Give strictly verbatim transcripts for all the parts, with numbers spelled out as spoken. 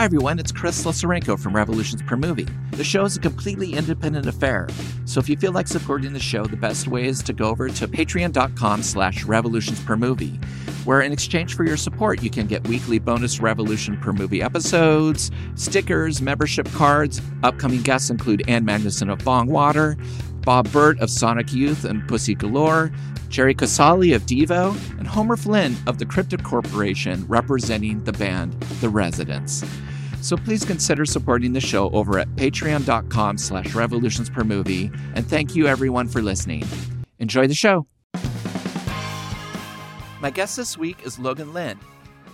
Hi everyone, it's Chris Slusarenko from Revolutions Per Movie. The show is a completely independent affair, so if you feel like supporting the show, the best way is to go over to patreon.com slash revolutions per movie, where in exchange for your support, you can get weekly bonus Revolution Per Movie episodes, stickers, membership cards. Upcoming guests include Ann Magnuson of Bongwater, Bob Bert of Sonic Youth and Pussy Galore, Jerry Casali of Devo, and Homer Flynn of the Cryptic Corporation, representing the band The Residents. So please consider supporting the show over at patreon.com slash revolutions per movie. And thank you everyone for listening. Enjoy the show. My guest this week is Logan Lynn.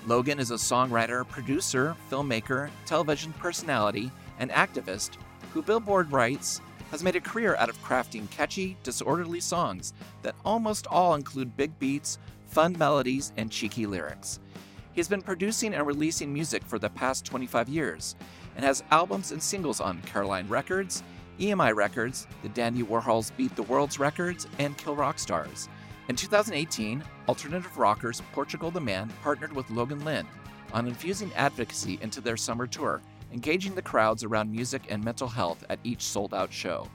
Logan is a songwriter, producer, filmmaker, television personality, and activist who Billboard writes has made a career out of crafting catchy, disorderly songs that almost all include big beats, fun melodies, and cheeky lyrics. He's been producing and releasing music for the past twenty-five years and has albums and singles on Caroline Records, E M I Records, The Dandy Warhols Beat the World's Records, and Kill Rock Stars. In two thousand eighteen, alternative rockers Portugal The Man partnered with Logan Lynn on infusing advocacy into their summer tour, engaging the crowds around music and mental health at each sold-out show.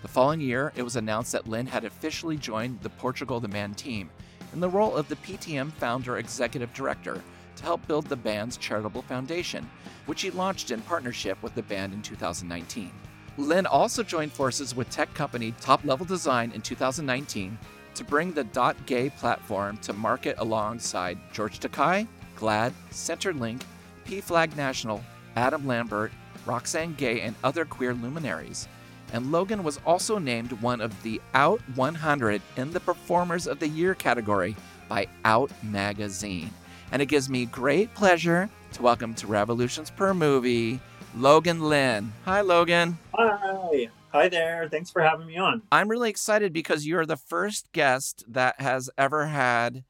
The following year, it was announced that Lynn had officially joined the Portugal The Man team in the role of the P T M founder executive director to help build the band's charitable foundation, which he launched in partnership with the band in two thousand nineteen. Lynn also joined forces with tech company Top Level Design in two thousand nineteen to bring the Dot Gay platform to market alongside George Takei, GLAAD, Centerlink, PFLAG National, Adam Lambert, Roxanne Gay, and other queer luminaries. And Logan was also named one of the Out one hundred in the Performers of the Year category by Out Magazine. And it gives me great pleasure to welcome to Revolutions Per Movie, Logan Lynn. Hi, Logan. Hi. Hi there. Thanks for having me on. I'm really excited because you're the first guest that has ever had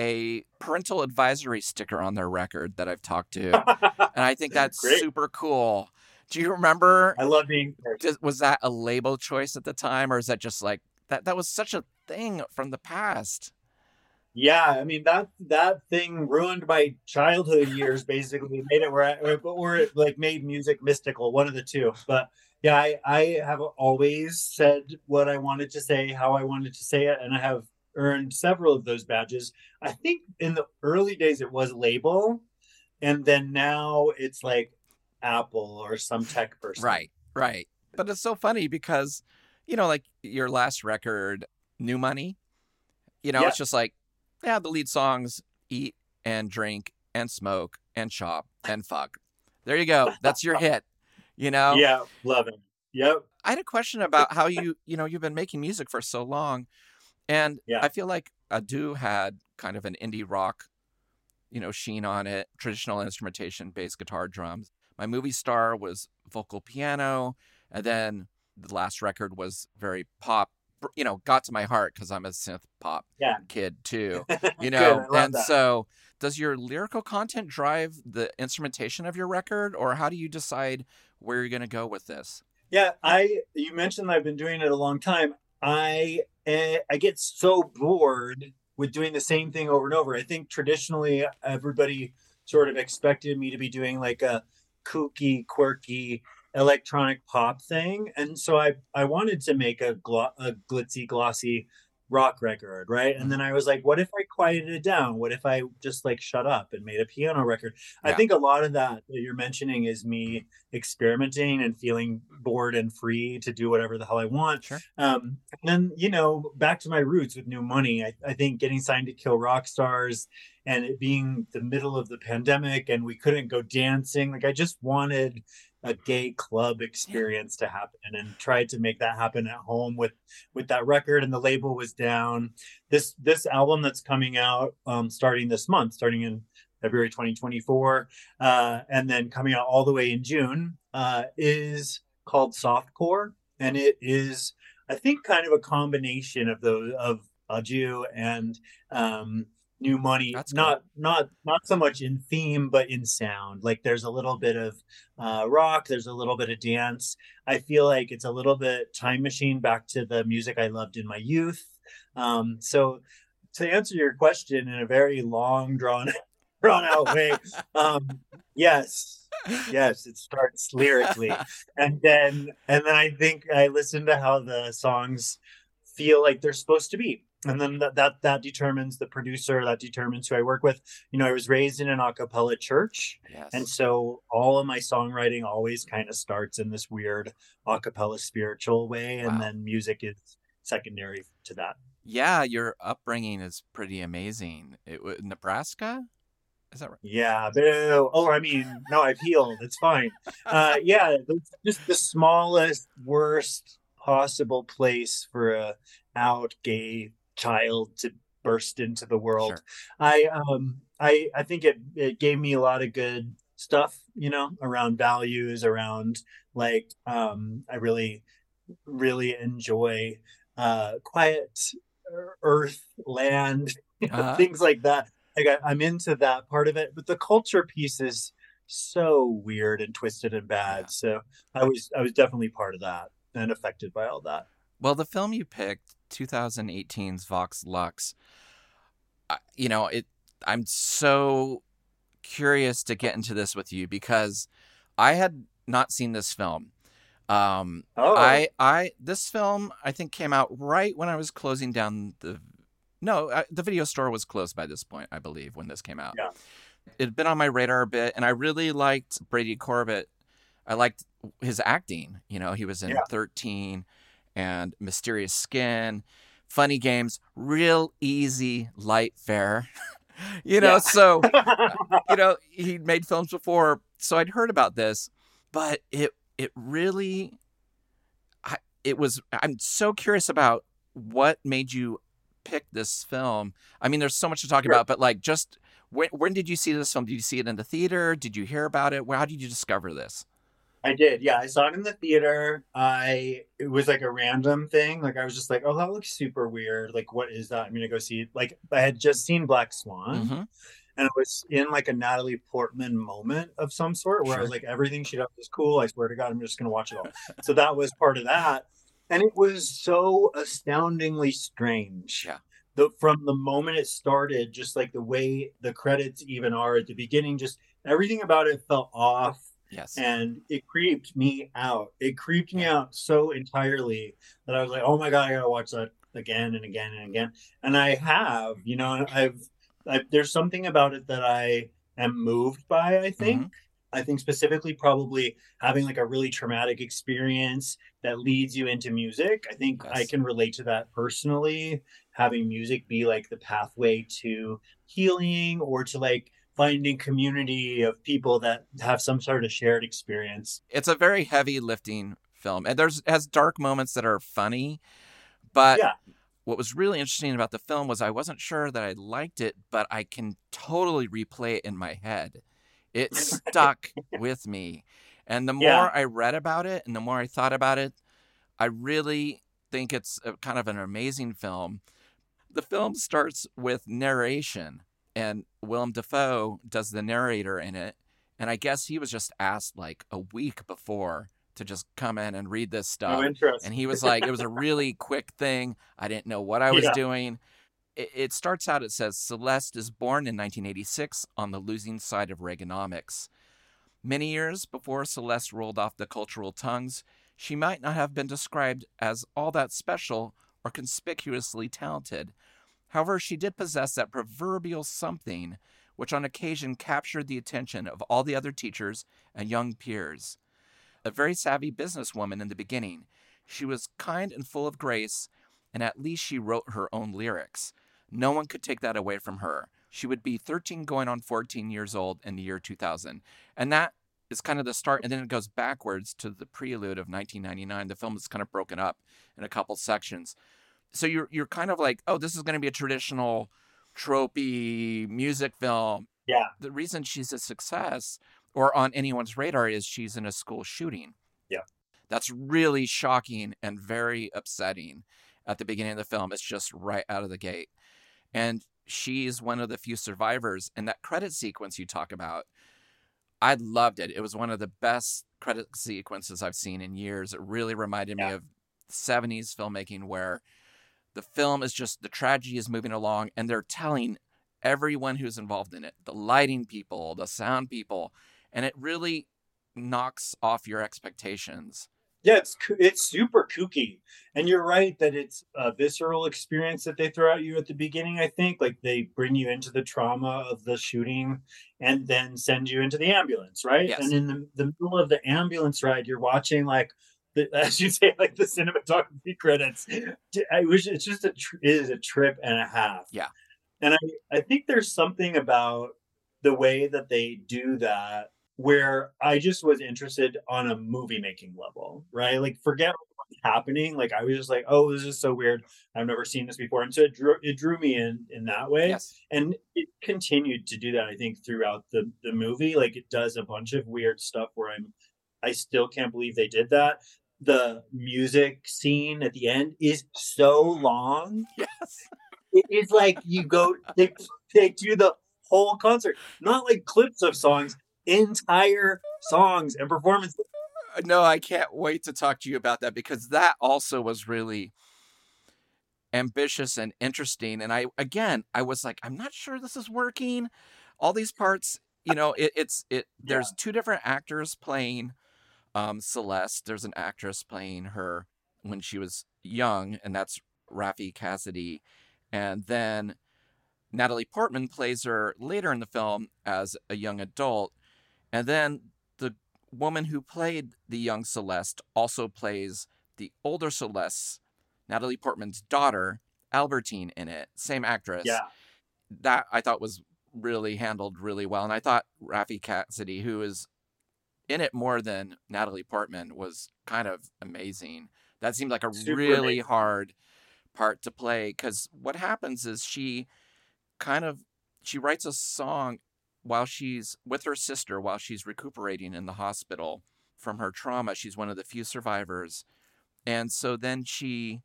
a parental advisory sticker on their record that I've talked to. And I think that's Great. Super cool. Do you remember? I love being there. Was that a label choice at the time? Or is that just like, that, that was such a thing from the past? Yeah, I mean, that that thing ruined my childhood years, basically. Made it where, I, or it like made music mystical, one of the two. But yeah, I, I have always said what I wanted to say, how I wanted to say it. And I have earned several of those badges. I think in the early days it was label, and then now it's like Apple or some tech person. Right, right. But it's so funny because, you know, like your last record, New Money, you know, yeah. It's just like, yeah, the lead songs, eat and drink and smoke and shop and fuck. There you go. That's your hit, you know? Yeah, love it. Yep. I had a question about how you, you know, you've been making music for so long. And yeah. I feel like Adu had kind of an indie rock, you know, sheen on it, traditional instrumentation, bass, guitar, drums. My Movie Star was vocal piano. And then the last record was very pop, you know, got to my heart because I'm a synth pop yeah. kid too, you know. Good, and that. So does your lyrical content drive the instrumentation of your record, or how do you decide where you're going to go with this? Yeah, I you mentioned I've been doing it a long time. I I get so bored with doing the same thing over and over. I think traditionally everybody sort of expected me to be doing like a kooky, quirky electronic pop thing. And so I, I wanted to make a, glo- a glitzy, glossy rock record, right? And then I was like, what if I quieted it down? What if I just like shut up and made a piano record? Yeah. I think a lot of that that you're mentioning is me experimenting and feeling bored and free to do whatever the hell I want. Sure. Um, and then, you know, back to my roots with New Money, I, I think getting signed to Kill Rock Stars and it being the middle of the pandemic and we couldn't go dancing. Like I just wanted a gay club experience to happen and tried to make that happen at home with, with that record, and the label was down. This, this album that's coming out um, starting this month, starting in February, twenty twenty-four, uh, and then coming out all the way in June uh, is called Softcore. And it is, I think, kind of a combination of those of Adu and um, New Money. That's not cool. not not so much in theme, but in sound. Like there's a little bit of uh, rock, there's a little bit of dance. I feel like it's a little bit time machine back to the music I loved in my youth. Um, so to answer your question in a very long, drawn, drawn out way, um, yes, Yes, it starts lyrically. And then and then I think I listen to how the songs feel like they're supposed to be. And then that, that that determines the producer, that determines who I work with. You know, I was raised in an a cappella church. Yes. And so all of my songwriting always kind of starts in this weird a cappella spiritual way. And wow. Then music is secondary to that. Yeah, your upbringing is pretty amazing. It Nebraska? Is that right? Yeah. Boo. Oh, I mean, no, I've healed. It's fine. Uh, yeah, just the smallest, worst possible place for a out gay child to burst into the world. Sure. I um I I think it it gave me a lot of good stuff, you know, around values, around like um I really really enjoy uh quiet earth, land, uh-huh. things like that. Like I, I'm into that part of it, but the culture piece is so weird and twisted and bad. Yeah. So I was I was definitely part of that and affected by all that. Well, the film you picked, twenty eighteen's Vox Lux, I, you know, it. I'm so curious to get into this with you because I had not seen this film. Um, oh, I, I, this film I think came out right when I was closing down the. No, I, the video store was closed by this point, I believe, when this came out. Yeah. It had been on my radar a bit, and I really liked Brady Corbett. I liked his acting. You know, he was in yeah. thirteen. And Mysterious Skin, Funny Games, real easy, light fare. you know, yeah. so, you know, he'd made films before, so I'd heard about this, but it it really, I, it was, I'm so curious about what made you pick this film. I mean, there's so much to talk sure. about, but like just, when, when did you see this film? Did you see it in the theater? Did you hear about it? How did you discover this? I did, yeah. I saw it in the theater. I it was like a random thing. Like I was just like, "Oh, that looks super weird. Like, what is that? I'm gonna go see it." Like I had just seen Black Swan, mm-hmm. and I was in like a Natalie Portman moment of some sort, where sure. I was like, "Everything she does is cool. I swear to God, I'm just gonna watch it all." So that was part of that, and it was so astoundingly strange. Yeah. The, from the moment it started, just like the way the credits even are at the beginning, just everything about it felt off. Yes. And it creeped me out. It creeped me out so entirely that I was like, oh my God, I gotta watch that again and again and again. And I have, you know, I've, I've there's something about it that I am moved by, I think. Mm-hmm. I think specifically probably having like a really traumatic experience that leads you into music. I think yes. I can relate to that personally, having music be like the pathway to healing or to like, finding community of people that have some sort of shared experience. It's a very heavy lifting film. And there's has dark moments that are funny. But yeah. What was really interesting about the film was I wasn't sure that I liked it, but I can totally replay it in my head. It stuck with me. And the more yeah. I read about it and the more I thought about it, I really think it's a, kind of an amazing film. The film starts with narration. And Willem Dafoe does the narrator in it. And I guess he was just asked like a week before to just come in and read this stuff. No interest. And he was like, it was a really quick thing. I didn't know what I was yeah. doing. It, it starts out, it says, Celeste is born in nineteen eighty-six on the losing side of Reaganomics. Many years before Celeste rolled off the cultural tongues, she might not have been described as all that special or conspicuously talented. However, she did possess that proverbial something which on occasion captured the attention of all the other teachers and young peers. A very savvy businesswoman in the beginning, she was kind and full of grace, and at least she wrote her own lyrics. No one could take that away from her. She would be thirteen going on fourteen years old in the year two thousand. And that is kind of the start, and then it goes backwards to the prelude of nineteen ninety-nine. The film is kind of broken up in a couple sections. So you're you're kind of like, oh, this is going to be a traditional, tropey music film. Yeah. The reason she's a success or on anyone's radar is she's in a school shooting. Yeah. That's really shocking and very upsetting at the beginning of the film. It's just right out of the gate. And she's one of the few survivors. And that credit sequence you talk about, I loved it. It was one of the best credit sequences I've seen in years. It really reminded yeah. me of seventies filmmaking where the film is just, the tragedy is moving along and they're telling everyone who's involved in it, the lighting people, the sound people. And it really knocks off your expectations. Yeah, it's it's super kooky. And you're right that it's a visceral experience that they throw at you at the beginning, I think. Like, they bring you into the trauma of the shooting and then send you into the ambulance, right? Yes. And in the, the middle of the ambulance ride, you're watching, like, the, as you say, like the cinematography credits. I wish it's just a, tr- it is a trip and a half. Yeah. And I, I think there's something about the way that they do that where I just was interested on a movie making level, right? Like, forget what's happening. Like, I was just like, oh, this is so weird. I've never seen this before. And so it drew, it drew me in, in that way. Yes. And it continued to do that, I think, throughout the, the movie. Like, it does a bunch of weird stuff where I'm, I still can't believe they did that. The music scene at the end is so long. Yes. It's like you go, they, they do the whole concert, not like clips of songs, entire songs and performances. No, I can't wait to talk to you about that, because that also was really ambitious and interesting. And I, again, I was like, I'm not sure this is working. All these parts, you know, it, it's, it, there's yeah. two different actors playing um, Celeste. There's an actress playing her when she was young, and that's Raffi Cassidy. And then Natalie Portman plays her later in the film as a young adult. And then the woman who played the young Celeste also plays the older Celeste, Natalie Portman's daughter, Albertine, in it. Same actress. Yeah. That I thought was really handled really well. And I thought Raffi Cassidy, who is in it more than Natalie Portman, was kind of amazing. That seemed like a Super really amazing. hard part to play, because what happens is she kind of, she writes a song while she's with her sister, while she's recuperating in the hospital from her trauma. She's one of the few survivors. And so then she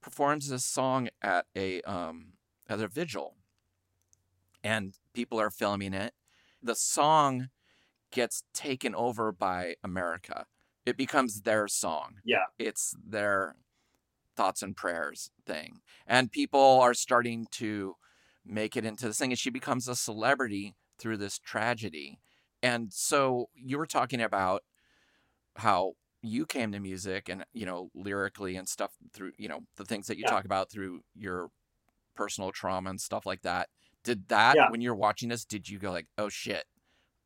performs this song at a, um, at a vigil, and people are filming it. The song gets taken over by America. It becomes their song. Yeah. It's their thoughts and prayers thing. And people are starting to make it into this thing. And she becomes a celebrity through this tragedy. And so you were talking about how you came to music and, you know, lyrically and stuff through, you know, the things that you yeah. talk about through your personal trauma and stuff like that. Did that, yeah. when you're watching this, did you go like, oh shit,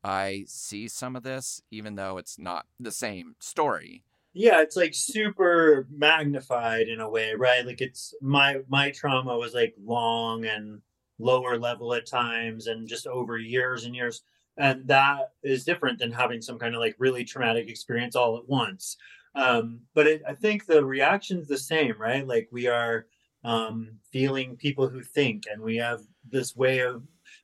I see some of this, even though it's not the same story? Yeah, it's like super magnified in a way, right? Like, it's my, my trauma was like long and lower level at times and just over years and years. And that is different than having some kind of like really traumatic experience all at once. Um, but it, I think the reaction's the same, right? Like, we are um, feeling people who think, and we have this way of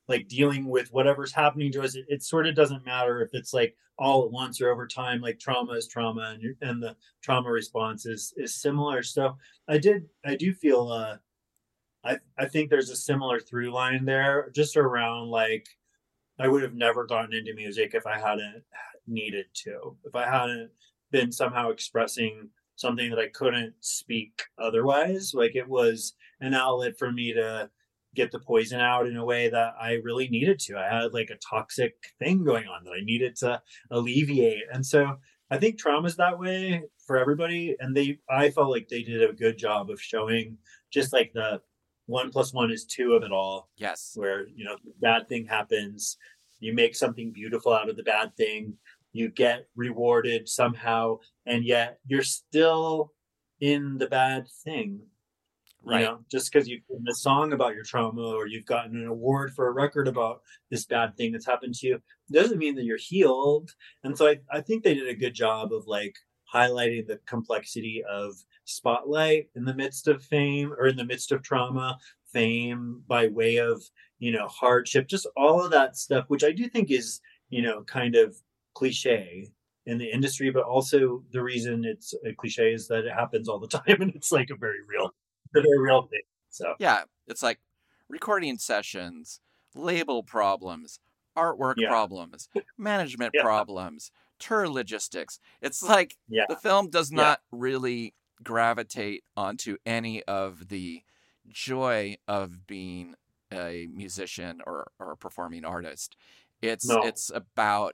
like dealing with whatever's happening to us. It, it sort of doesn't matter if it's like all at once or over time. Like, trauma is trauma, and you're, and the trauma response is, is similar. So I did, I do feel, uh, I, I think there's a similar through line there, just around like, I would have never gotten into music if I hadn't needed to, if I hadn't been somehow expressing something that I couldn't speak otherwise. Like, it was an outlet for me to get the poison out in a way that I really needed to. I had like a toxic thing going on that I needed to alleviate. And so I think trauma's that way for everybody. And they, I felt like they did a good job of showing just like the one plus one is two of it all. Yes. Where, you know, the bad thing happens, you make something beautiful out of the bad thing, you get rewarded somehow, and yet you're still in the bad thing. Right. You know, just because you've written a song about your trauma, or you've gotten an award for a record about this bad thing that's happened to you, doesn't mean that you're healed. And so I, I think they did a good job of like highlighting the complexity of spotlight in the midst of fame, or in the midst of trauma, fame by way of, you know, hardship, just all of that stuff, which I do think is, you know, kind of cliche in the industry, but also the reason it's a cliche is that it happens all the time, and it's like a very real a very real thing. So yeah, it's like recording sessions, label problems, artwork yeah. problems, management yeah. problems, tour logistics. It's like yeah. the film does not yeah. really gravitate onto any of the joy of being a musician or, or a performing artist. It's no. it's about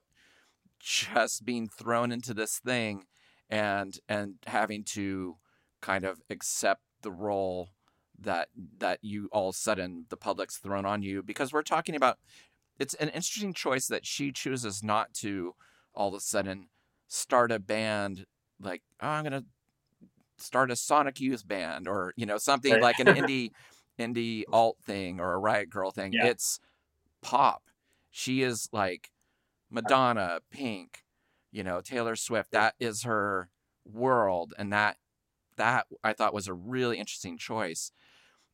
just being thrown into this thing and and having to kind of accept the role that that you all of a sudden the public's thrown on you, because we're talking about, it's an interesting choice that she chooses not to all of a sudden start a band like, oh, I'm going to start a Sonic Youth band, or, you know, something right. like an indie indie alt thing or a Riot Girl thing. Yeah. It's pop. She is like Madonna, Pink, you know, Taylor Swift. That is her world. And that that I thought was a really interesting choice.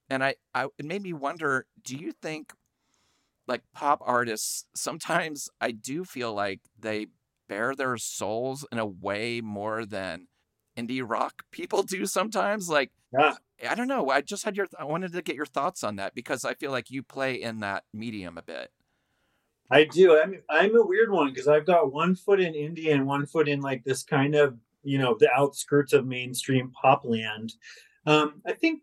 And I, I it made me wonder, do you think like pop artists, sometimes I do feel like they bare their souls in a way more than indie rock people do sometimes? Like, yeah. I don't know. I just had your, I wanted to get your thoughts on that, because I feel like you play in that medium a bit. I do. I'm, I'm a weird one, because I've got one foot in indie and one foot in like this kind of, you know, the outskirts of mainstream pop land. Um, I think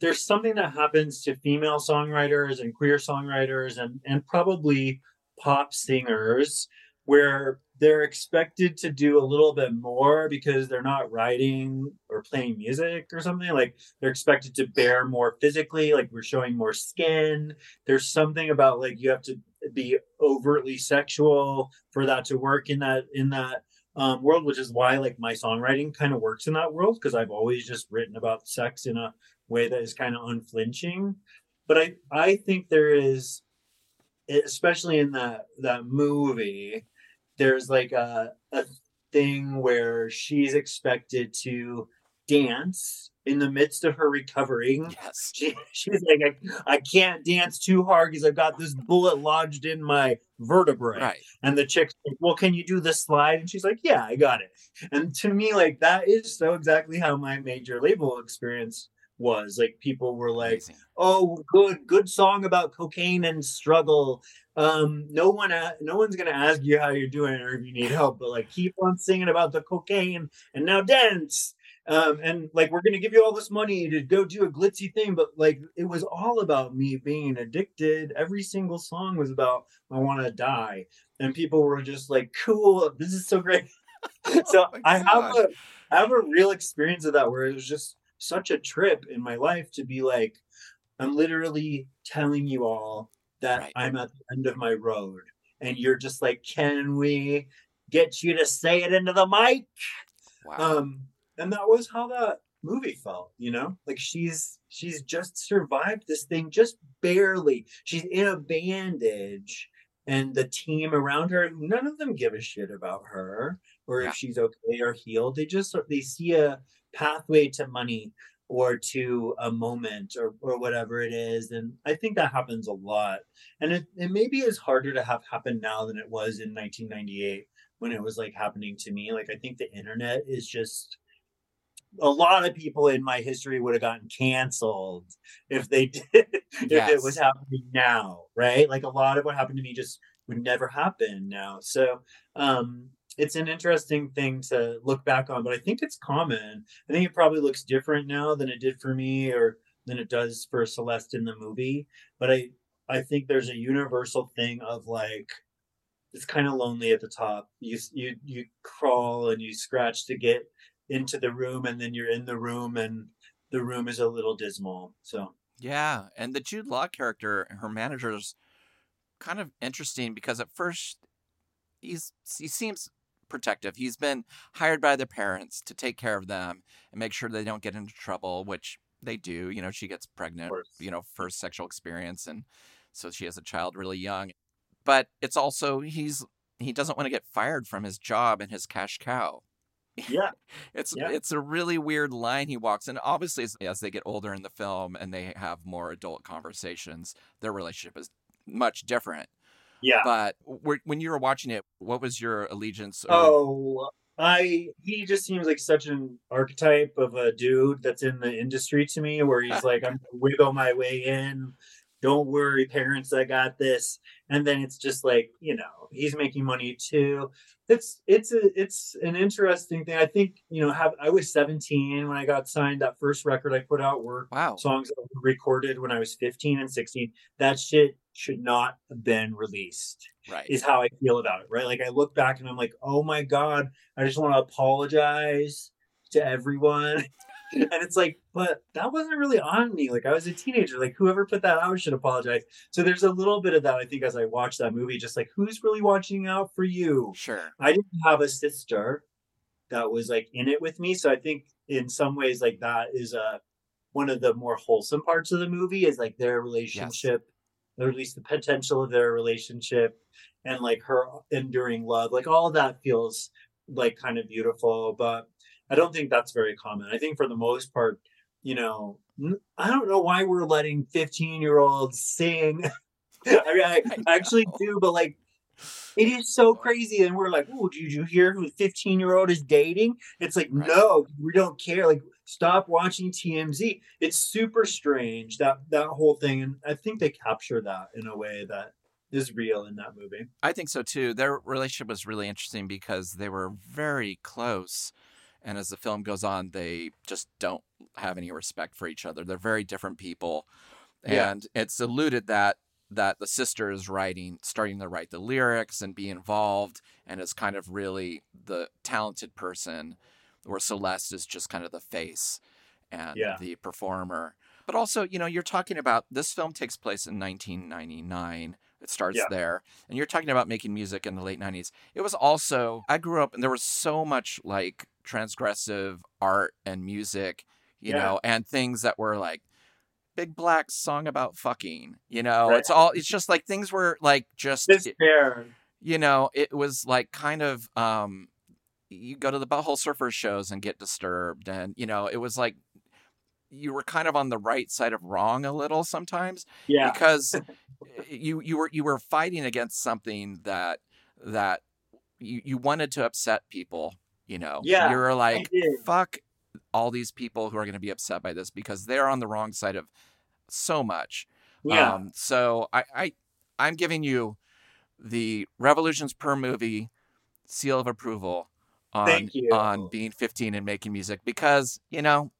there's something that happens to female songwriters and queer songwriters and, and probably pop singers where they're expected to do a little bit more because they're not writing or playing music or something. Like they're expected to bear more physically, like we're showing more skin. There's something about like you have to be overtly sexual for that to work in that in that um, world, which is why like my songwriting kind of works in that world, because I've always just written about sex in a way that is kind of unflinching. But I, I think there is, especially in that that movie, there's like a, a thing where she's expected to dance in the midst of her recovering. Yes. She, she's like, I, I can't dance too hard because I've got this bullet lodged in my vertebrae. Right. And the chick's like, well, can you do the slide? And she's like, yeah, I got it. And to me, like, that is so exactly how my major label experience was. Like, people were like, amazing. Oh, good, good song about cocaine and struggle. Um, no one, no one's going to ask you how you're doing or if you need help, but like keep on singing about the cocaine and now dance. Um, and like, we're going to give you all this money to go do a glitzy thing. But like, it was all about me being addicted. Every single song was about, I want to die. And people were just like, cool, this is so great. So oh I have a, I have a real experience of that where it was just such a trip in my life to be like, I'm literally telling you all that right. I'm at the end of my road. And you're just like, can we get you to say it into the mic? Wow. Um, and that was how that movie felt, you know? Like she's she's just survived this thing just barely. She's in a bandage. And the team around her, none of them give a shit about her or yeah. if she's okay or healed. They just, they see a pathway to money or to a moment or, or whatever it is. And I think that happens a lot. And it, it maybe is harder to have happen now than it was in nineteen ninety-eight when it was like happening to me. Like, I think the internet is just, a lot of people in my history would have gotten canceled if they did, if yes. it was happening now, right? Like a lot of what happened to me just would never happen now. So um, it's an interesting thing to look back on, but I think it's common. I think it probably looks different now than it did for me or than it does for Celeste in the movie. But I, I think there's a universal thing of like, it's kind of lonely at the top. You, you, you crawl and you scratch to get into the room, and then you're in the room and the room is a little dismal. So yeah. And the Jude Law character, her manager's kind of interesting because at first he's he seems protective. He's been hired by the parents to take care of them and make sure they don't get into trouble, which they do. You know, she gets pregnant, you know, first sexual experience, and so she has a child really young. But it's also he's he doesn't want to get fired from his job and his cash cow. Yeah, it's yeah. it's a really weird line he walks. And obviously, as, as they get older in the film and they have more adult conversations, their relationship is much different. Yeah. But when you were watching it, what was your allegiance? Oh, I he just seems like such an archetype of a dude that's in the industry to me, where he's like, I'm going to wiggle my way in. don't worry, parents, I got this. And then it's just like, you know, he's making money too. It's it's a, it's an interesting thing. I think, you know, have, I was seventeen when I got signed. That first record I put out were wow. songs that were recorded when I was fifteen and sixteen. That shit should not have been released, right? Is how I feel about it, right? Like, I look back and I'm like, oh my God, I just want to apologize to everyone. And it's like, but that wasn't really on me. Like, I was a teenager. Like, whoever put that out should apologize. So there's a little bit of that, I think, as I watch that movie, just like, who's really watching out for you? Sure. I didn't have a sister that was like in it with me. So I think in some ways, like, that is uh, one of the more wholesome parts of the movie, is like their relationship, yes. or at least the potential of their relationship, and like her enduring love. Like, all of that feels like kind of beautiful, but I don't think that's very common. I think for the most part, you know, I don't know why we're letting fifteen-year-olds sing. I mean, I, I actually do, but like, it is so crazy. And we're like, oh, did you hear who fifteen-year-old is dating? It's like, right. no, we don't care. Like, stop watching T M Z. It's super strange, that that whole thing. And I think they capture that in a way that is real in that movie. I think so, too. Their relationship was really interesting because they were very close. And as the film goes on, they just don't have any respect for each other. They're very different people. Yeah. And it's alluded that that the sister is writing, starting to write the lyrics and be involved, and is kind of really the talented person, where Celeste is just kind of the face and yeah. the performer. But also, you know, you're talking about, this film takes place in nineteen ninety-nine. It starts yeah. there. And you're talking about making music in the late nineties. It was also, I grew up and there was so much like transgressive art and music, you yeah. know, and things that were like Big Black song about fucking, you know, right. it's all, it's just like things were like just, it, you know, it was like kind of, um, you go to the Butthole Surfers shows and get disturbed. And, you know, it was like, you were kind of on the right side of wrong a little sometimes yeah. because you, you were, you were fighting against something that, that you, you wanted to upset people, you know, yeah, you were like, fuck all these people who are going to be upset by this because they're on the wrong side of so much. Yeah. Um, so I, I, I'm giving you the Revolutions Per Movie seal of approval on, on being fifteen and making music because, you know,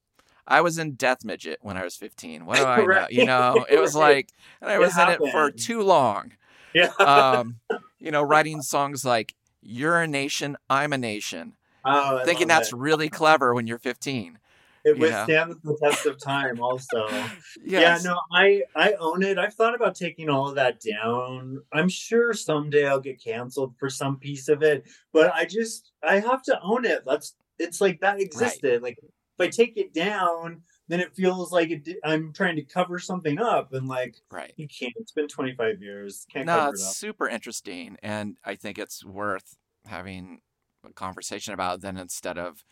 I was in Death Midget when I was fifteen. What do I right. know? You know, it was like, and I was it in happened. It for too long. Yeah. um, you know, writing songs like "You're a Nation, I'm a Nation," oh, thinking that's that. really clever when you're fifteen. It you withstands know? the test of time, also. yes. Yeah. No, I I own it. I've thought about taking all of that down. I'm sure someday I'll get canceled for some piece of it, but I just I have to own it. That's it's like that existed. Right. Like. If I take it down, then it feels like it, I'm trying to cover something up, and like right. you can't. It's been twenty-five years. Can't no, cover it up. No, it's super interesting, and I think it's worth having a conversation about. Then instead of,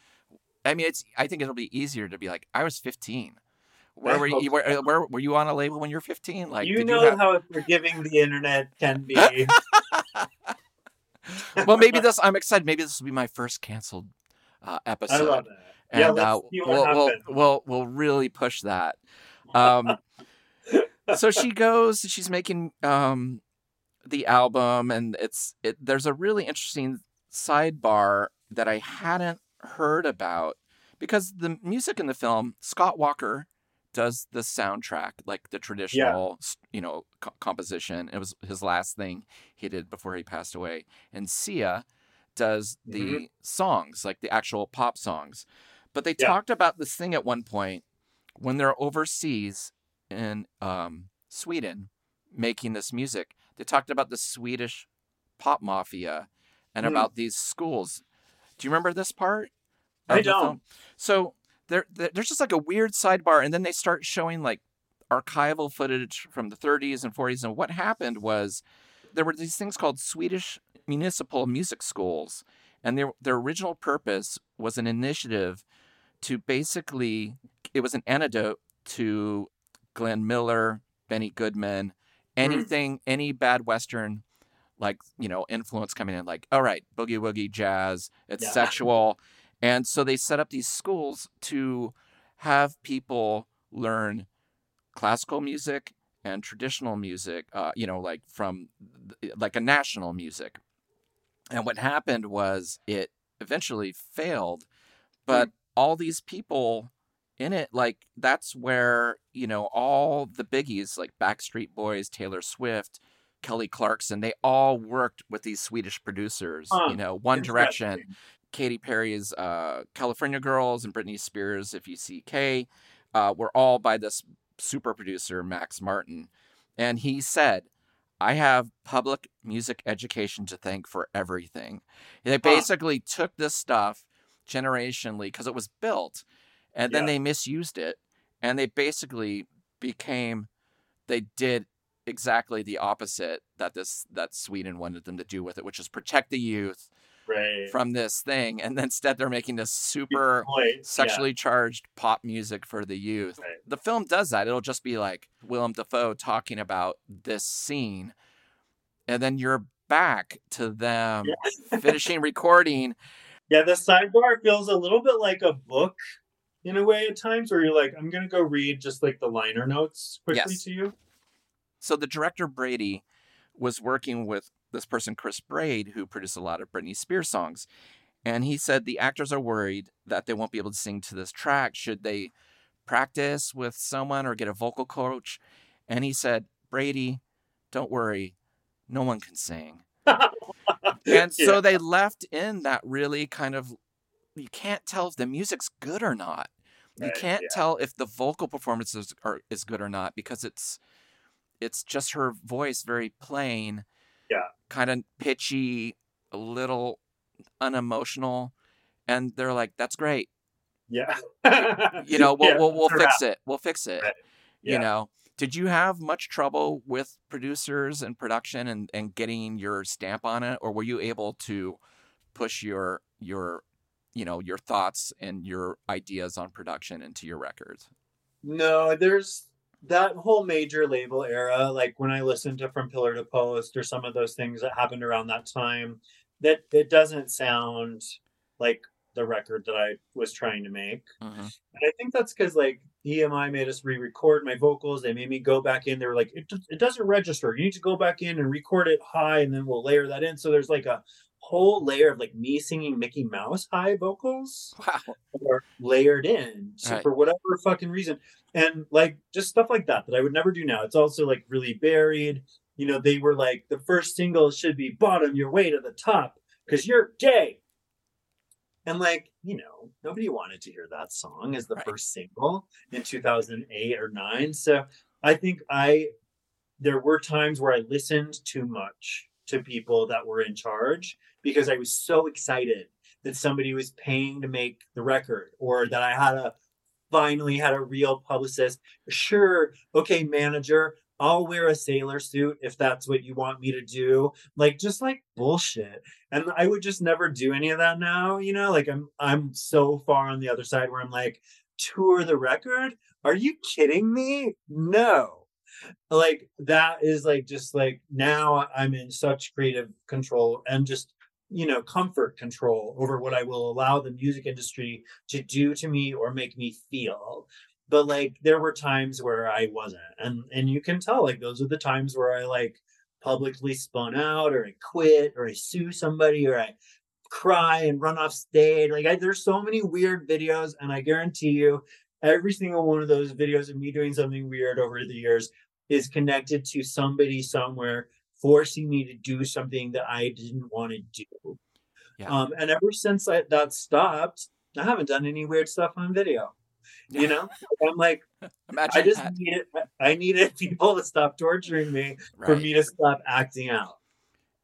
I mean, it's. I think it'll be easier to be like, I was fifteen. Where I were you? Where, so. where were you on a label when you're fifteen? Like you know you have... how forgiving the internet can be. Well, maybe this. I'm excited. Maybe this will be my first canceled uh, episode. I love that. And yeah, uh, we'll, we'll, we'll, we'll really push that. Um, so she goes, she's making um, the album, and it's it, there's a really interesting sidebar that I hadn't heard about because the music in the film, Scott Walker does the soundtrack, like the traditional, yeah. you know, co- composition. It was his last thing he did before he passed away. And Sia does the mm-hmm. songs, like the actual pop songs. But they yeah. talked about this thing at one point when they're overseas in um, Sweden making this music. They talked about the Swedish pop mafia and mm. about these schools. Do you remember this part? I don't. So there, there's just like a weird sidebar. And then they start showing like archival footage from the thirties and forties. And what happened was there were these things called Swedish municipal music schools. And their their original purpose was an initiative to basically, it was an antidote to Glenn Miller, Benny Goodman, anything, mm. any bad Western, like, you know, influence coming in, like, all right, boogie woogie jazz, it's yeah. sexual. And so they set up these schools to have people learn classical music and traditional music, uh, you know, like from like a national music. And what happened was it eventually failed, but all these people in it, like that's where, you know, all the biggies like Backstreet Boys, Taylor Swift, Kelly Clarkson, they all worked with these Swedish producers, oh, you know, One Direction, Katy Perry's uh, California Girls and Britney Spears, If You See Kay, uh, were all by this super producer, Max Martin. And he said, I have public music education to thank for everything. And they basically oh. took this stuff generationally because it was built and then yeah. they misused it. And they basically became, they did exactly the opposite that this that Sweden wanted them to do with it, which is protect the youth right. from this thing, and instead they're making this super sexually yeah. charged pop music for the youth. Right. The film does that. It'll just be like Willem Dafoe talking about this scene, and then you're back to them yeah. finishing recording. Yeah, the sidebar feels a little bit like a book in a way at times, where you're like, I'm gonna go read just like the liner notes quickly yes. to you. So the director, Brady, was working with this person, Chris Braid, who produced a lot of Britney Spears songs. And he said the actors are worried that they won't be able to sing to this track. Should they practice with someone or get a vocal coach? And he said, Brady, don't worry. No one can sing. And so yeah. they left in that really kind of, you can't tell if the music's good or not. You can't yeah. tell if the vocal performances are is good or not, because it's, it's just her voice, very plain, yeah, kind of pitchy, a little unemotional, and they're like, "That's great, yeah." You know, we'll yeah, we'll, we'll fix out. it. We'll fix it. Right. Yeah. You know, did you have much trouble with producers and production and, and getting your stamp on it, or were you able to push your your you know your thoughts and your ideas on production into your records? No, there's. That whole major label era, like when I listened to From Pillar to Post or some of those things that happened around that time, that it doesn't sound like the record that I was trying to make. Uh-huh. And I think that's because like E M I made us re-record my vocals. They made me go back in. They were like, it, it doesn't register. You need to go back in and record it high, and then we'll layer that in. So there's like a whole layer of like me singing Mickey Mouse high vocals wow. are layered in so right. for whatever fucking reason, and like just stuff like that that I would never do now. It's also like really buried, you know. They were like, the first single should be Bottom Your Way to the Top because you're gay, and like, you know, nobody wanted to hear that song as the right. first single in two thousand eight or nine. So I think I there were times where I listened too much to people that were in charge, because I was so excited that somebody was paying to make the record, or that I had a finally had a real publicist. Sure. Okay, manager, I'll wear a sailor suit if that's what you want me to do. Like, just like bullshit. And I would just never do any of that now. You know, like I'm, I'm so far on the other side where I'm like, tour the record? Are you kidding me? No. Like that is like just like now I'm in such creative control and just, you know, comfort control over what I will allow the music industry to do to me or make me feel. But like there were times where I wasn't, and and you can tell like those are the times where I like publicly spun out, or I quit, or I sue somebody, or I cry and run off stage. Like I, there's so many weird videos, and I guarantee you every single one of those videos of me doing something weird over the years is connected to somebody somewhere forcing me to do something that I didn't want to do. Yeah. Um, and ever since I, that stopped, I haven't done any weird stuff on video. You know, I'm like, Imagine I just that. needed, I needed people to stop torturing me right. for me to stop acting out.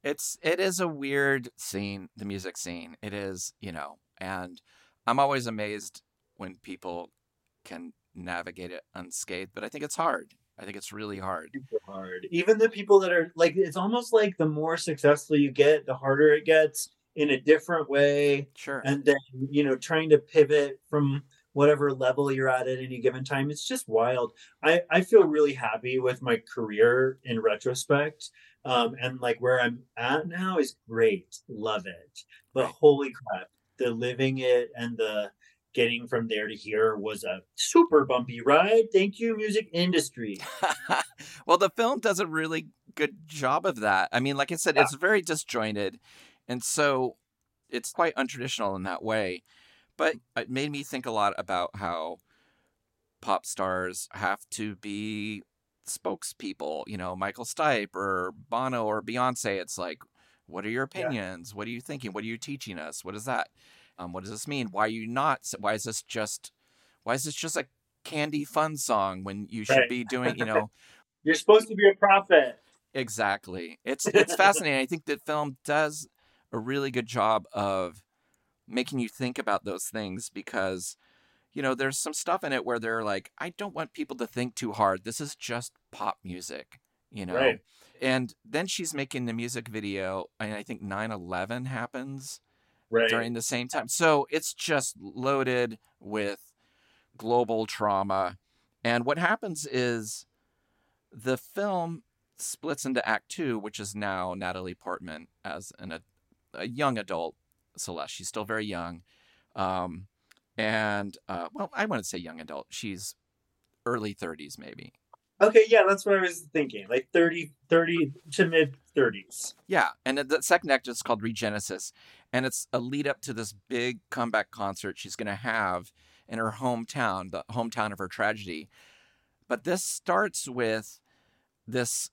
It's, it is a weird scene, the music scene. It is, you know, and I'm always amazed when people can navigate it unscathed, but I think it's hard. I think it's really hard. It's hard. Even the people that are like, it's almost like the more successful you get, the harder it gets in a different way. Sure. And then, you know, trying to pivot from whatever level you're at at any given time, it's just wild. I, I feel really happy with my career in retrospect. Um, and like where I'm at now is great. Love it. But holy crap, the living it and the getting from there to here was a super bumpy ride. Thank you, music industry. Well, the film does a really good job of that. I mean, like I said, yeah. It's very disjointed. And so it's quite untraditional in that way. But it made me think a lot about how pop stars have to be spokespeople. You know, Michael Stipe or Bono or Beyonce. It's like, what are your opinions? Yeah. What are you thinking? What are you teaching us? What is that? Um, what does this mean? Why are you not? Why is this just? Why is this just a candy fun song when you should right. be doing? You know, you're supposed to be a prophet. Exactly. It's it's fascinating. I think that film does a really good job of making you think about those things because, you know, there's some stuff in it where they're like, I don't want people to think too hard. This is just pop music, you know. Right. And then she's making the music video, and I think nine eleven happens. Right. During the same time. So it's just loaded with global trauma. And what happens is the film splits into Act Two, which is now Natalie Portman as an, a, a young adult Celeste. She's still very young. Um, and, uh, well, I wouldn't say young adult. She's early thirties, maybe. Okay, yeah, that's what I was thinking. Like thirty, thirty to mid-thirties. Yeah, and the second act is called Regenesis. And it's a lead up to this big comeback concert she's going to have in her hometown, the hometown of her tragedy. But this starts with this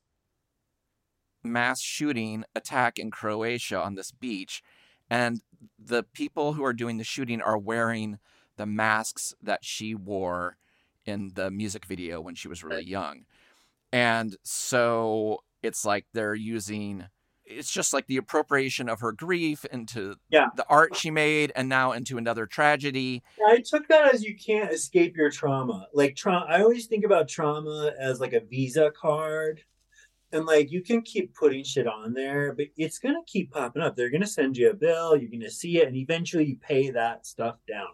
mass shooting attack in Croatia on this beach. And the people who are doing the shooting are wearing the masks that she wore in the music video when she was really young. And so it's like they're using, it's just like the appropriation of her grief into yeah. the art she made and now into another tragedy. I took that as you can't escape your trauma. Like tra- I always think about trauma as like a Visa card. And like, you can keep putting shit on there, but it's going to keep popping up. They're going to send you a bill. You're going to see it. And eventually you pay that stuff down.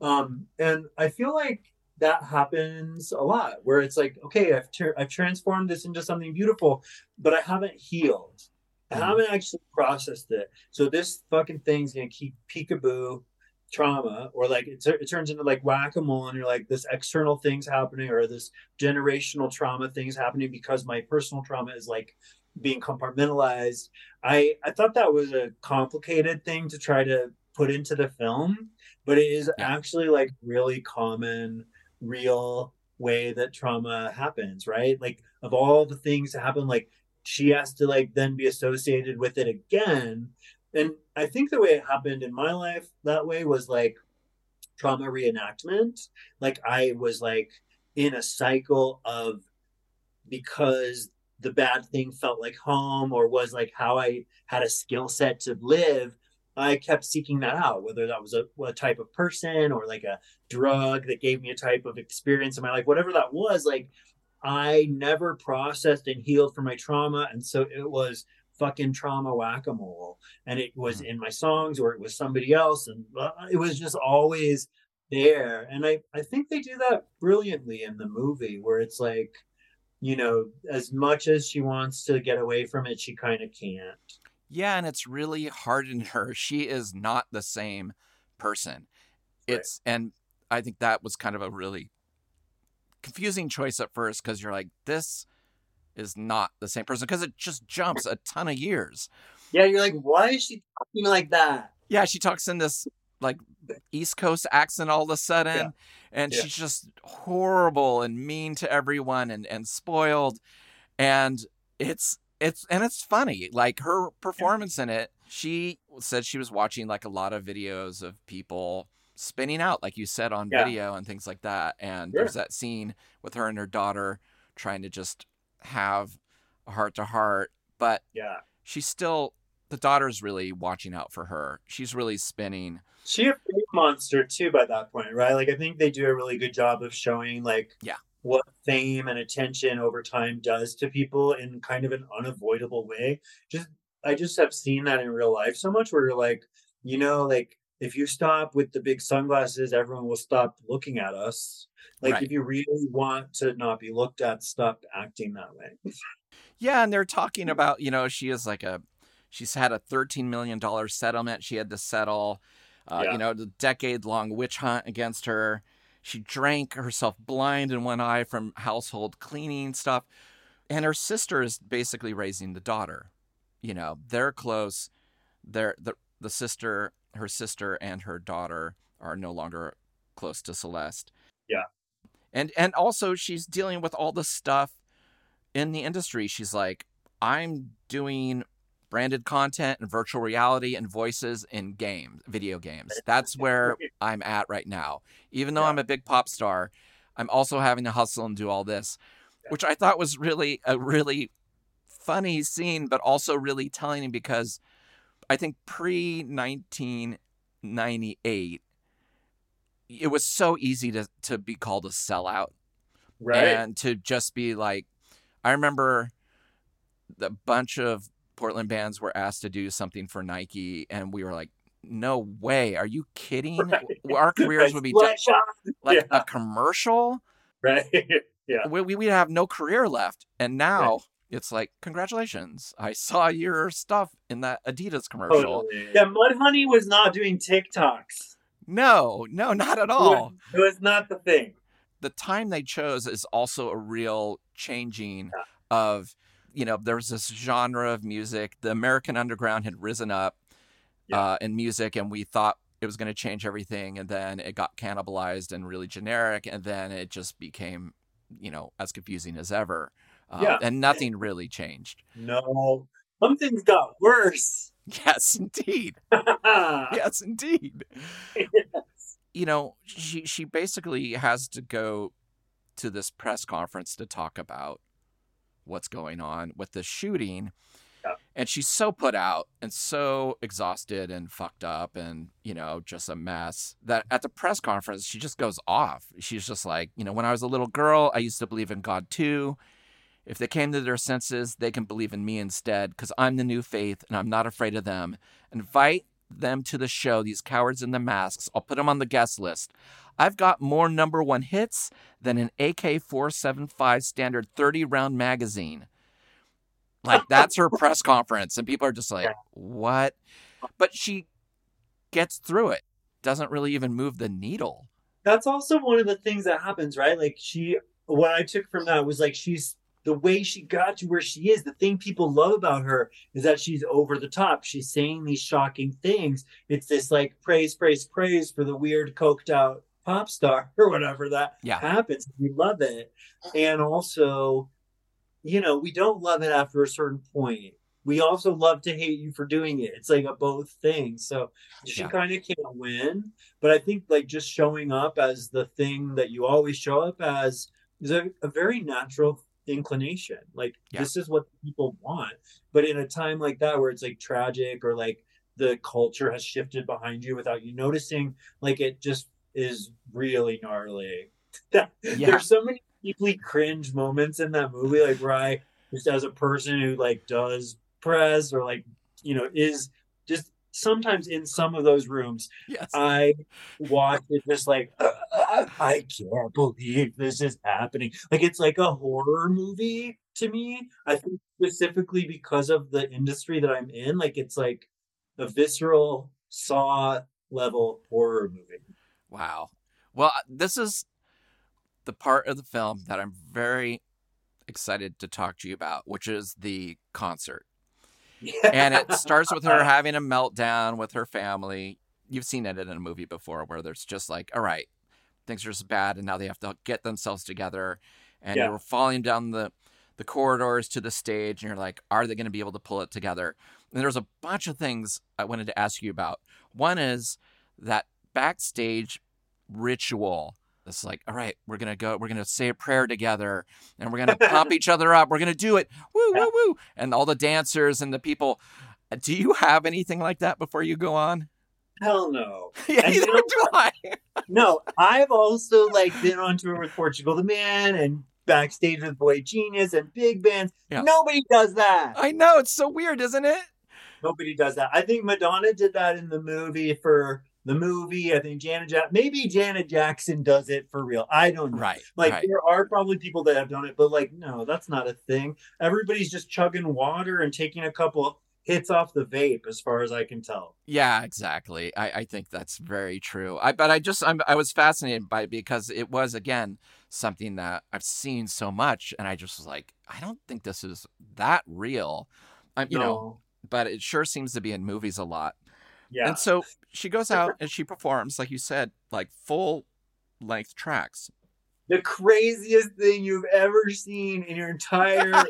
Um, and I feel like that happens a lot where it's like, okay, I've ter- I've transformed this into something beautiful, but I haven't healed. I mm. haven't actually processed it. So this fucking thing's going to keep peekaboo trauma, or like it, t- it turns into like whack-a-mole, and you're like, this external thing's happening or this generational trauma thing's happening because my personal trauma is like being compartmentalized. I, I thought that was a complicated thing to try to put into the film, but it is yeah. actually like really common real way that trauma happens, right? Like of all the things that happen, like she has to like then be associated with it again. And I think the way it happened in my life that way was like trauma reenactment. Like I was like in a cycle of, because the bad thing felt like home or was like how I had a skill set to live, I kept seeking that out, whether that was a, a type of person or like a drug that gave me a type of experience in my life, whatever that was. Like I never processed and healed from my trauma. And so it was fucking trauma whack-a-mole, and it was in my songs or it was somebody else. And it was just always there. And I, I think they do that brilliantly in the movie where it's like, you know, as much as she wants to get away from it, she kind of can't. Yeah, and it's really hardened her. She is not the same person. It's right. And I think that was kind of a really confusing choice at first, because you're like, this is not the same person, because it just jumps a ton of years. Yeah, you're like, why is she talking like that? Yeah, she talks in this like East Coast accent all of a sudden, yeah. and yeah. she's just horrible and mean to everyone and and spoiled, and it's. It's and it's funny, like her performance in it. She said she was watching like a lot of videos of people spinning out, like you said, on yeah. video and things like that. And yeah. there's that scene with her and her daughter trying to just have a heart to heart. But yeah. she's still, the daughter's really watching out for her. She's really spinning. She a fake monster too by that point, right? Like I think they do a really good job of showing like yeah. what fame and attention over time does to people in kind of an unavoidable way. Just, I just have seen that in real life so much where you're like, you know, like if you stop with the big sunglasses, everyone will stop looking at us. Like right. if you really want to not be looked at, stop acting that way. Yeah. And they're talking about, you know, she is like a, she's had a thirteen million dollars settlement. She had to settle uh, yeah. you know, the decade-long witch hunt against her. She drank herself blind in one eye from household cleaning stuff. And her sister is basically raising the daughter. You know, they're close. They're, the, the sister, her sister and her daughter are no longer close to Celeste. Yeah. And and also she's dealing with all the stuff in the industry. She's like, I'm doing branded content and virtual reality and voices in games, video games. That's where I'm at right now. Even though yeah. I'm a big pop star, I'm also having to hustle and do all this, yeah. which I thought was really a really funny scene, but also really telling because I think pre nineteen ninety-eight, it was so easy to, to be called a sellout. Right. And to just be like, I remember a bunch of Portland bands were asked to do something for Nike, and we were like, no way. Are you kidding? Right. Our careers would be de- like yeah. a commercial. Right. Yeah. We, we, we'd have no career left. And now right. it's like, congratulations. I saw your stuff in that Adidas commercial. Totally. Yeah. Mudhoney was not doing TikToks. No, no, not at all. It was not the thing. The time they chose is also a real changing yeah. of, you know, there was this genre of music. The American underground had risen up yeah. uh, in music, and we thought it was going to change everything. And then it got cannibalized and really generic. And then it just became, you know, as confusing as ever. Uh, yeah. And nothing really changed. No, some things got worse. Yes, indeed. yes, indeed. Yes. You know, she she basically has to go to this press conference to talk about what's going on with the shooting. Yeah. And she's so put out and so exhausted and fucked up and, you know, just a mess that at the press conference, she just goes off. She's just like, you know, when I was a little girl, I used to believe in God, too. If they came to their senses, they can believe in me instead because I'm the new faith and I'm not afraid of them. Invite them to the show, these cowards in the masks. I'll put them on the guest list. I've got more number one hits than an A K four seventy-five standard thirty round magazine. Like, that's her press conference. And people are just like, what? But she gets through it. Doesn't really even move the needle. That's also one of the things that happens, right? Like, she, what I took from that was like, she's, the way she got to where she is, the thing people love about her is that she's over the top. She's saying these shocking things. It's this like praise, praise, praise for the weird coked out pop star or whatever that yeah. happens. We love it. And also, you know, we don't love it after a certain point. We also love to hate you for doing it. It's like a both thing. So she yeah. kind of can't win. But I think like just showing up as the thing that you always show up as is a, a very natural inclination, like yeah. this is what people want. But in a time like that where it's like tragic or like the culture has shifted behind you without you noticing, like it just is really gnarly. That, yeah. There's so many deeply cringe moments in that movie, like where I just as a person who like does press or like, you know, is just sometimes in some of those rooms, yes. I watch it just like uh, I can't believe this is happening. Like, it's like a horror movie to me. I think specifically because of the industry that I'm in, like, it's like a visceral Saw level horror movie. Wow. Well, this is the part of the film that I'm very excited to talk to you about, which is the concert. Yeah. And it starts with her having a meltdown with her family. You've seen it in a movie before where there's just like, all right, things are just bad, and now they have to get themselves together. And yeah. you're falling down the, the corridors to the stage, and you're like, are they going to be able to pull it together? And there's a bunch of things I wanted to ask you about. One is that backstage ritual. It's like, all right, we're going to go, we're going to say a prayer together, and we're going to pump each other up. We're going to do it. Woo, woo, woo. And all the dancers and the people. Do you have anything like that before you go on? Hell no. Yeah, you know, do I. No, I've also like been on tour with Portugal The Man and backstage with Boy Genius and big bands. Yeah. Nobody does that. I know. It's so weird, isn't it? Nobody does that. I think Madonna did that in the movie for the movie. I think Janet Jackson, maybe Janet Jackson does it for real. I don't know. Right. Like right. there are probably people that have done it, but like, no, that's not a thing. Everybody's just chugging water and taking a couple hits off the vape, as far as I can tell. Yeah, exactly. I, I think that's very true. I but I just I'm, I was fascinated by it because it was, again, something that I've seen so much, and I just was like, I don't think this is that real. I'm, you no. know, but it sure seems to be in movies a lot. Yeah. And so she goes out and she performs, like you said, like full length tracks. The craziest thing you've ever seen in your entire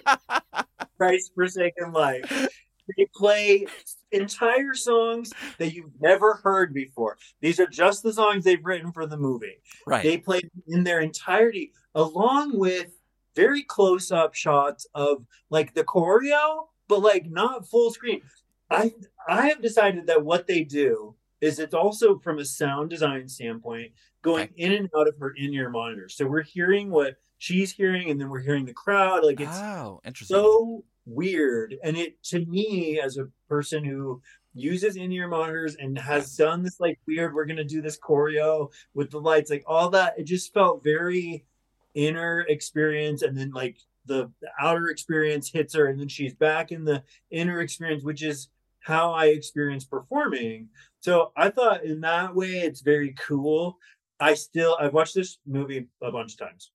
Christ forsaken life. They play entire songs that you've never heard before. These are just the songs they've written for the movie. Right. They play in their entirety, along with very close-up shots of like the choreo, but like not full screen. I I have decided that what they do is it's also from a sound design standpoint going okay. in and out of her in-ear monitor. So we're hearing what she's hearing, and then we're hearing the crowd. Like it's oh, interesting. So weird. And it, to me, as a person who uses in-ear monitors and has done this like weird, we're going to do this choreo with the lights, like all that, it just felt very inner experience. And then like the, the outer experience hits her, and then she's back in the inner experience, which is how I experience performing. So I thought in that way, it's very cool. I still, I've watched this movie a bunch of times,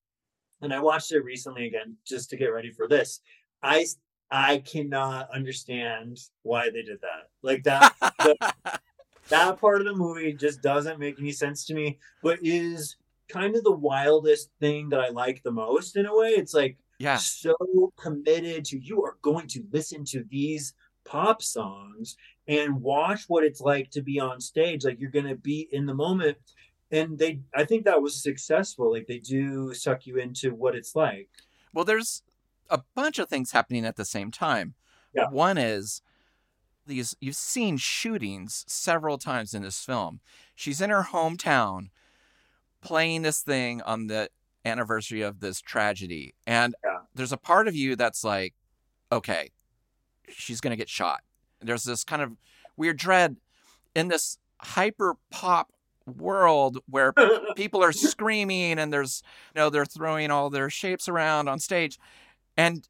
and I watched it recently again, just to get ready for this. I, I cannot understand why they did that. Like that, the, that part of the movie just doesn't make any sense to me, but is kind of the wildest thing that I like the most in a way. It's like, yeah, so committed to, you are going to listen to these pop songs and watch what it's like to be on stage. Like you're going to be in the moment. And they, I think that was successful. Like they do suck you into what it's like. Well, there's a bunch of things happening at the same time. Yeah. One is these, you've seen shootings several times in this film. She's in her hometown playing this thing on the anniversary of this tragedy. And yeah. there's a part of you that's like, okay, she's going to get shot. There's this kind of weird dread in this hyper pop world where people are screaming and there's, you know, they're throwing all their shapes around on stage. And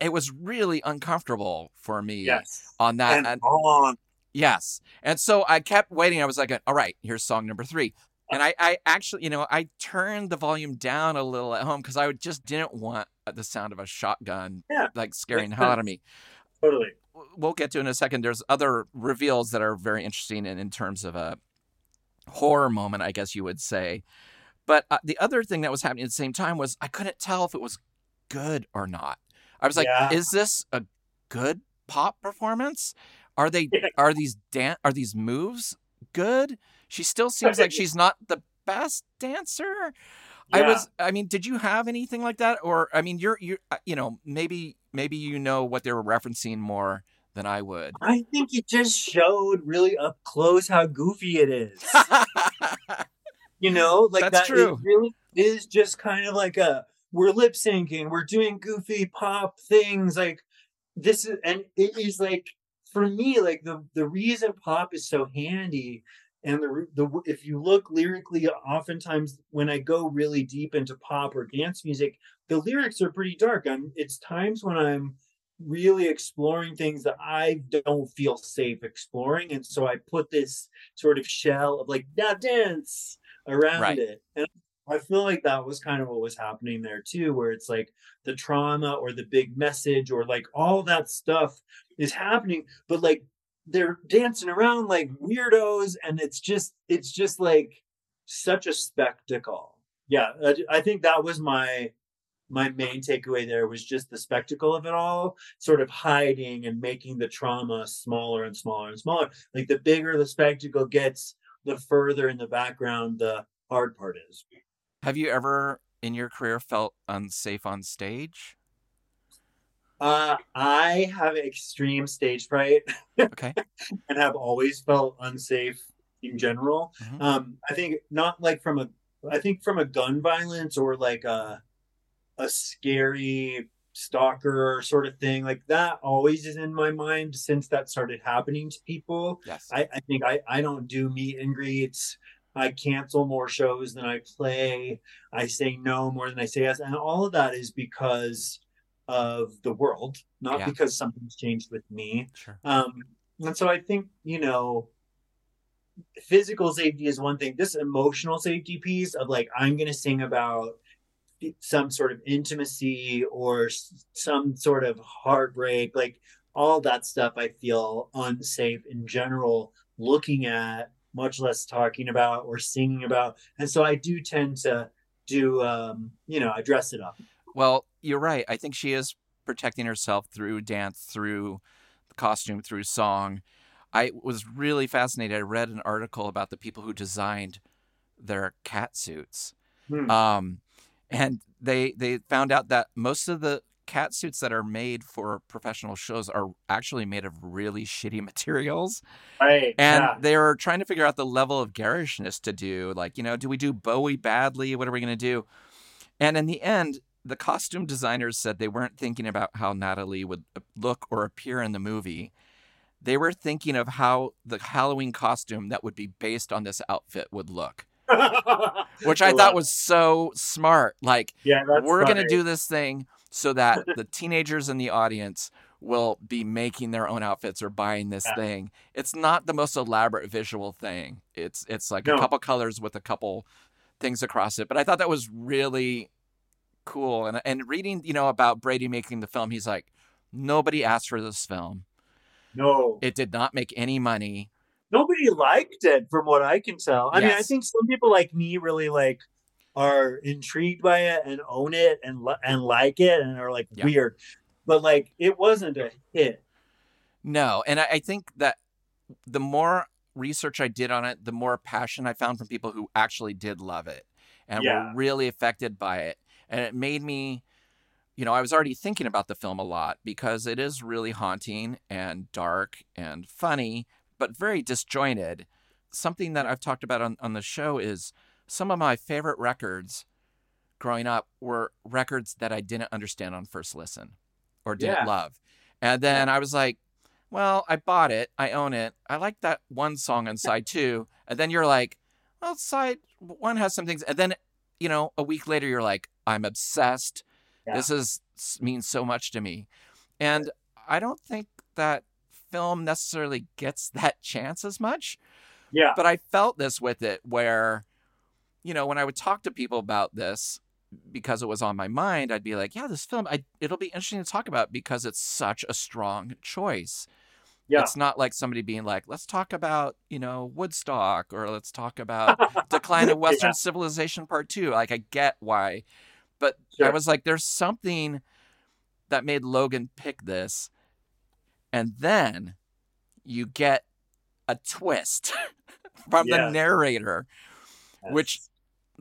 it was really uncomfortable for me yes. on that. And, and on. Yes. And so I kept waiting. I was like, all right, here's song number three. And I, I actually, you know, I turned the volume down a little at home because I just didn't want the sound of a shotgun, yeah. like scaring the hell out of me. Totally. We'll get to it in a second. There's other reveals that are very interesting in, in terms of a horror moment, I guess you would say. But uh, the other thing that was happening at the same time was I couldn't tell if it was good or not. I was like, yeah. is this a good pop performance? Are they yeah. are these dan- are these moves good? She still seems like she's not the best dancer. Yeah. I was I mean, did you have anything like that? Or I mean, you're you you know, maybe maybe you know what they were referencing more than I would. I think it just showed really up close how goofy it is. You know, like that's that true. It really is just kind of like a we're lip syncing, we're doing goofy pop things like this is, and it is like for me, like the, the reason pop is so handy. And the, the if you look lyrically, oftentimes when I go really deep into pop or dance music, the lyrics are pretty dark. I'm, it's times when I'm really exploring things that I don't feel safe exploring. And so I put this sort of shell of like, now dance around right. it. And I feel like that was kind of what was happening there too, where it's like the trauma or the big message or like all that stuff is happening. But like, they're dancing around like weirdos, and it's just it's just like such a spectacle. Yeah, I think that was my my main takeaway there was just the spectacle of it all, sort of hiding and making the trauma smaller and smaller and smaller. Like the bigger the spectacle gets, the further in the background the hard part is. Have you ever in your career felt unsafe on stage? Uh, I have extreme stage fright okay. and have always felt unsafe in general. Mm-hmm. Um, I think not like from a, I think from a gun violence or like a, a scary stalker sort of thing like that always is in my mind since that started happening to people. Yes. I, I think I, I don't do meet and greets. I cancel more shows than I play. I say no more than I say yes. And all of that is because of the world, not yeah. because something's changed with me. Sure. Um, and so I think, you know, physical safety is one thing. This emotional safety piece of like, I'm going to sing about some sort of intimacy or some sort of heartbreak, like all that stuff I feel unsafe in general looking at, much less talking about or singing about. And so I do tend to do, um, you know, I dress it up. Well, you're right. I think she is protecting herself through dance, through the costume, through song. I was really fascinated. I read an article about the people who designed their cat suits. Hmm. Um, and they they found out that most of the cat suits that are made for professional shows are actually made of really shitty materials. Right. And yeah. they were trying to figure out the level of garishness to do. Like, you know, do we do Bowie badly? What are we going to do? And in the end, the costume designers said they weren't thinking about how Natalie would look or appear in the movie. They were thinking of how the Halloween costume that would be based on this outfit would look. Which I thought was so smart. Like, yeah, we're going to do this thing so that the teenagers in the audience will be making their own outfits or buying this yeah. thing. It's not the most elaborate visual thing. It's it's like no. a couple colors with a couple things across it. But I thought that was really cool. And and reading, you know, about Brady making the film, he's like, nobody asked for this film. No. It did not make any money. Nobody liked it from what I can tell. I yes. mean, I think some people like me really like are intrigued by it and own it and li- and like it and are like yeah. weird. But like, it wasn't a hit. No. And I, I think that the more research I did on it, the more passion I found from people who actually did love it and yeah. were really affected by it. And it made me, you know, I was already thinking about the film a lot because it is really haunting and dark and funny, but very disjointed. Something that I've talked about on, on the show is some of my favorite records growing up were records that I didn't understand on first listen or didn't yeah. love. And then I was like, well, I bought it. I own it. I like that one song on side two. And then you're like, well, side one has some things. And then, you know, a week later, you're like, I'm obsessed. Yeah. This is means so much to me. And I don't think that film necessarily gets that chance as much. Yeah. But I felt this with it where, you know, when I would talk to people about this because it was on my mind, I'd be like, yeah, this film, I, it'll be interesting to talk about because it's such a strong choice. Yeah. It's not like somebody being like, let's talk about, you know, Woodstock or let's talk about Decline of Western yeah. Civilization Part Two. Like, I get why. But sure. I was like, there's something that made Logan pick this. And then you get a twist from yeah. the narrator, yes. which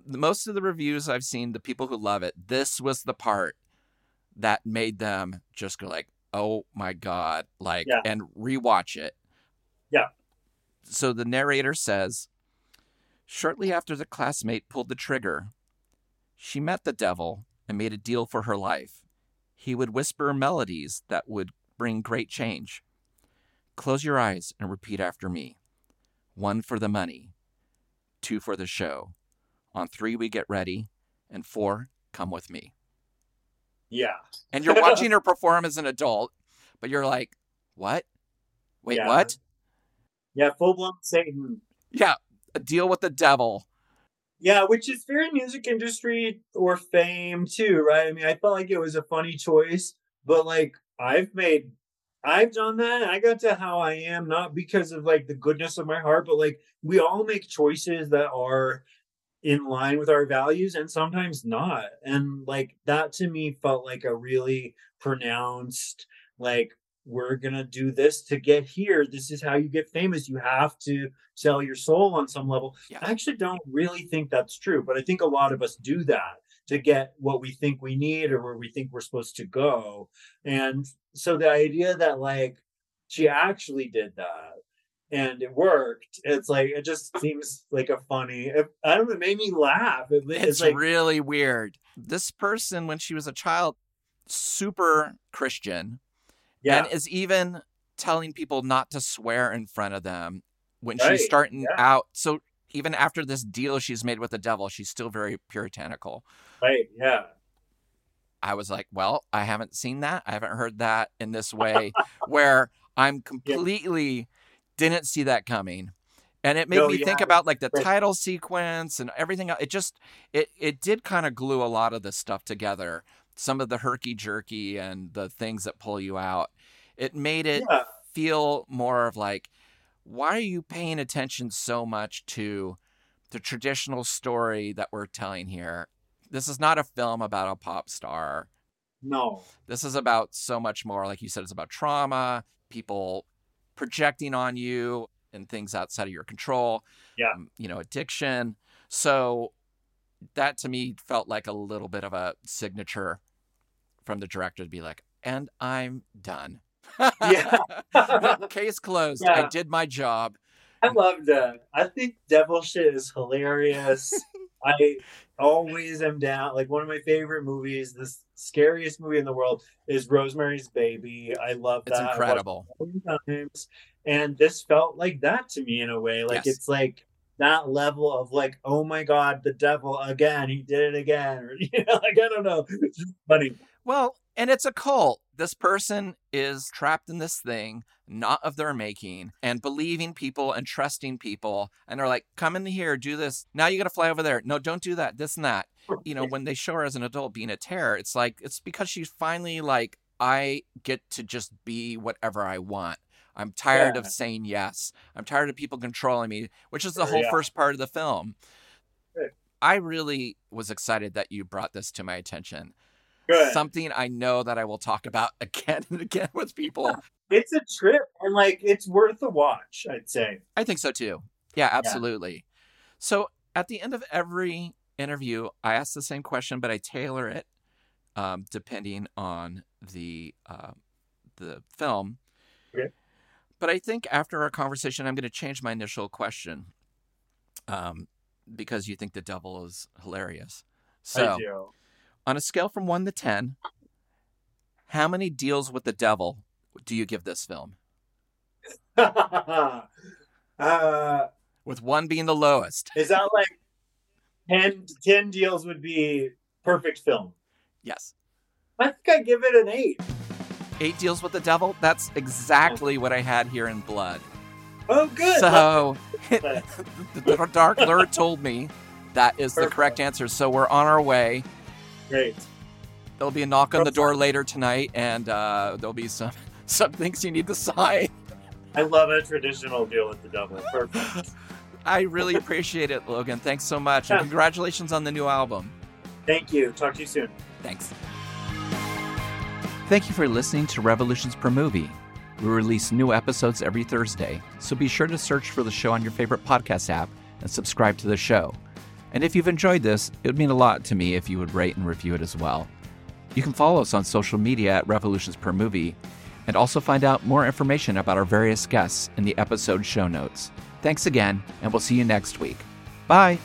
most of the reviews I've seen, the people who love it, this was the part that made them just go like, oh my God, like, yeah. and rewatch it. Yeah. So the narrator says, shortly after the classmate pulled the trigger, she met the devil and made a deal for her life. He would whisper melodies that would bring great change. Close your eyes and repeat after me. One for the money. Two for the show. On three, we get ready. And four, come with me. Yeah. And you're watching her perform as an adult, but you're like, what? Wait, yeah. what? Yeah, full-blown Satan. Yeah, a deal with the devil. Yeah, which is very music industry or fame too, right? I mean, I felt like it was a funny choice, but like, I've made, I've done that. I got to how I am, not because of like the goodness of my heart, but like we all make choices that are in line with our values and sometimes not. And like that to me felt like a really pronounced, like, we're going to do this to get here. This is how you get famous. You have to sell your soul on some level. Yeah. I actually don't really think that's true, but I think a lot of us do that to get what we think we need or where we think we're supposed to go. And so the idea that like she actually did that and it worked, it's like, it just seems like a funny, it, I don't know, it made me laugh. It, it's it's like, really weird. This person, when she was a child, super Christian yeah. and is even telling people not to swear in front of them when right. she's starting yeah. out. So even after this deal she's made with the devil, she's still very puritanical. Right, yeah. I was like, well, I haven't seen that. I haven't heard that in this way where I'm completely yeah. didn't see that coming. And it made no, me yeah. think about like the right. title sequence and everything. It just, it, it did kind of glue a lot of this stuff together. Some of the herky jerky and the things that pull you out. It made it yeah. feel more of like, why are you paying attention so much to the traditional story that we're telling here? This is not a film about a pop star. No. This is about so much more. Like you said, it's about trauma, people projecting on you and things outside of your control. Yeah. Um, you know, addiction. So that to me felt like a little bit of a signature from the director to be like, and I'm done. Yeah. Case closed. Yeah. I did my job. I loved it. I think devil shit is hilarious. I always am down. Like, one of my favorite movies, the scariest movie in the world, is Rosemary's Baby. I love that. It's incredible. Times. And this felt like that to me in a way. Like, yes. It's like that level of like, oh my God, the devil again. He did it again. Or, you know, like, I don't know. It's just funny. Well, and it's a cult. This person is trapped in this thing, not of their making, and believing people and trusting people. And they're like, come in here, do this. Now you got to fly over there. No, don't do that. This and that. You know, when they show her as an adult being a terror, it's like, it's because she's finally like, I get to just be whatever I want. I'm tired yeah. of saying yes. I'm tired of people controlling me, which is the whole yeah. first part of the film. Good. I really was excited that you brought this to my attention. Good. Something I know that I will talk about again and again with people. It's a trip, and like, it's worth a watch, I'd say. I think so too. Yeah, absolutely. Yeah. So at the end of every interview, I ask the same question, but I tailor it um, depending on the uh, the film. Okay. But I think after our conversation, I'm going to change my initial question um, because you think the devil is hilarious. So, I do. On a scale from one to ten, how many deals with the devil do you give this film? uh, with one being the lowest. Is that like ten, ten deals would be perfect film? Yes. I think I give it an eight. Eight deals with the devil? That's exactly what I had here in Blood. Oh, good. So the Dark Lord told me that is perfect. The correct answer. So we're on our way. Great. There'll be a knock on the door later tonight, and uh, there'll be some, some things you need to sign. I love a traditional deal with the devil. Perfect. I really appreciate it, Logan. Thanks so much. Yeah. And congratulations on the new album. Thank you. Talk to you soon. Thanks. Thank you for listening to Revolutions Per Movie. We release new episodes every Thursday, so be sure to search for the show on your favorite podcast app and subscribe to the show. And if you've enjoyed this, it would mean a lot to me if you would rate and review it as well. You can follow us on social media at Revolutions Per Movie, and also find out more information about our various guests in the episode show notes. Thanks again, and we'll see you next week. Bye!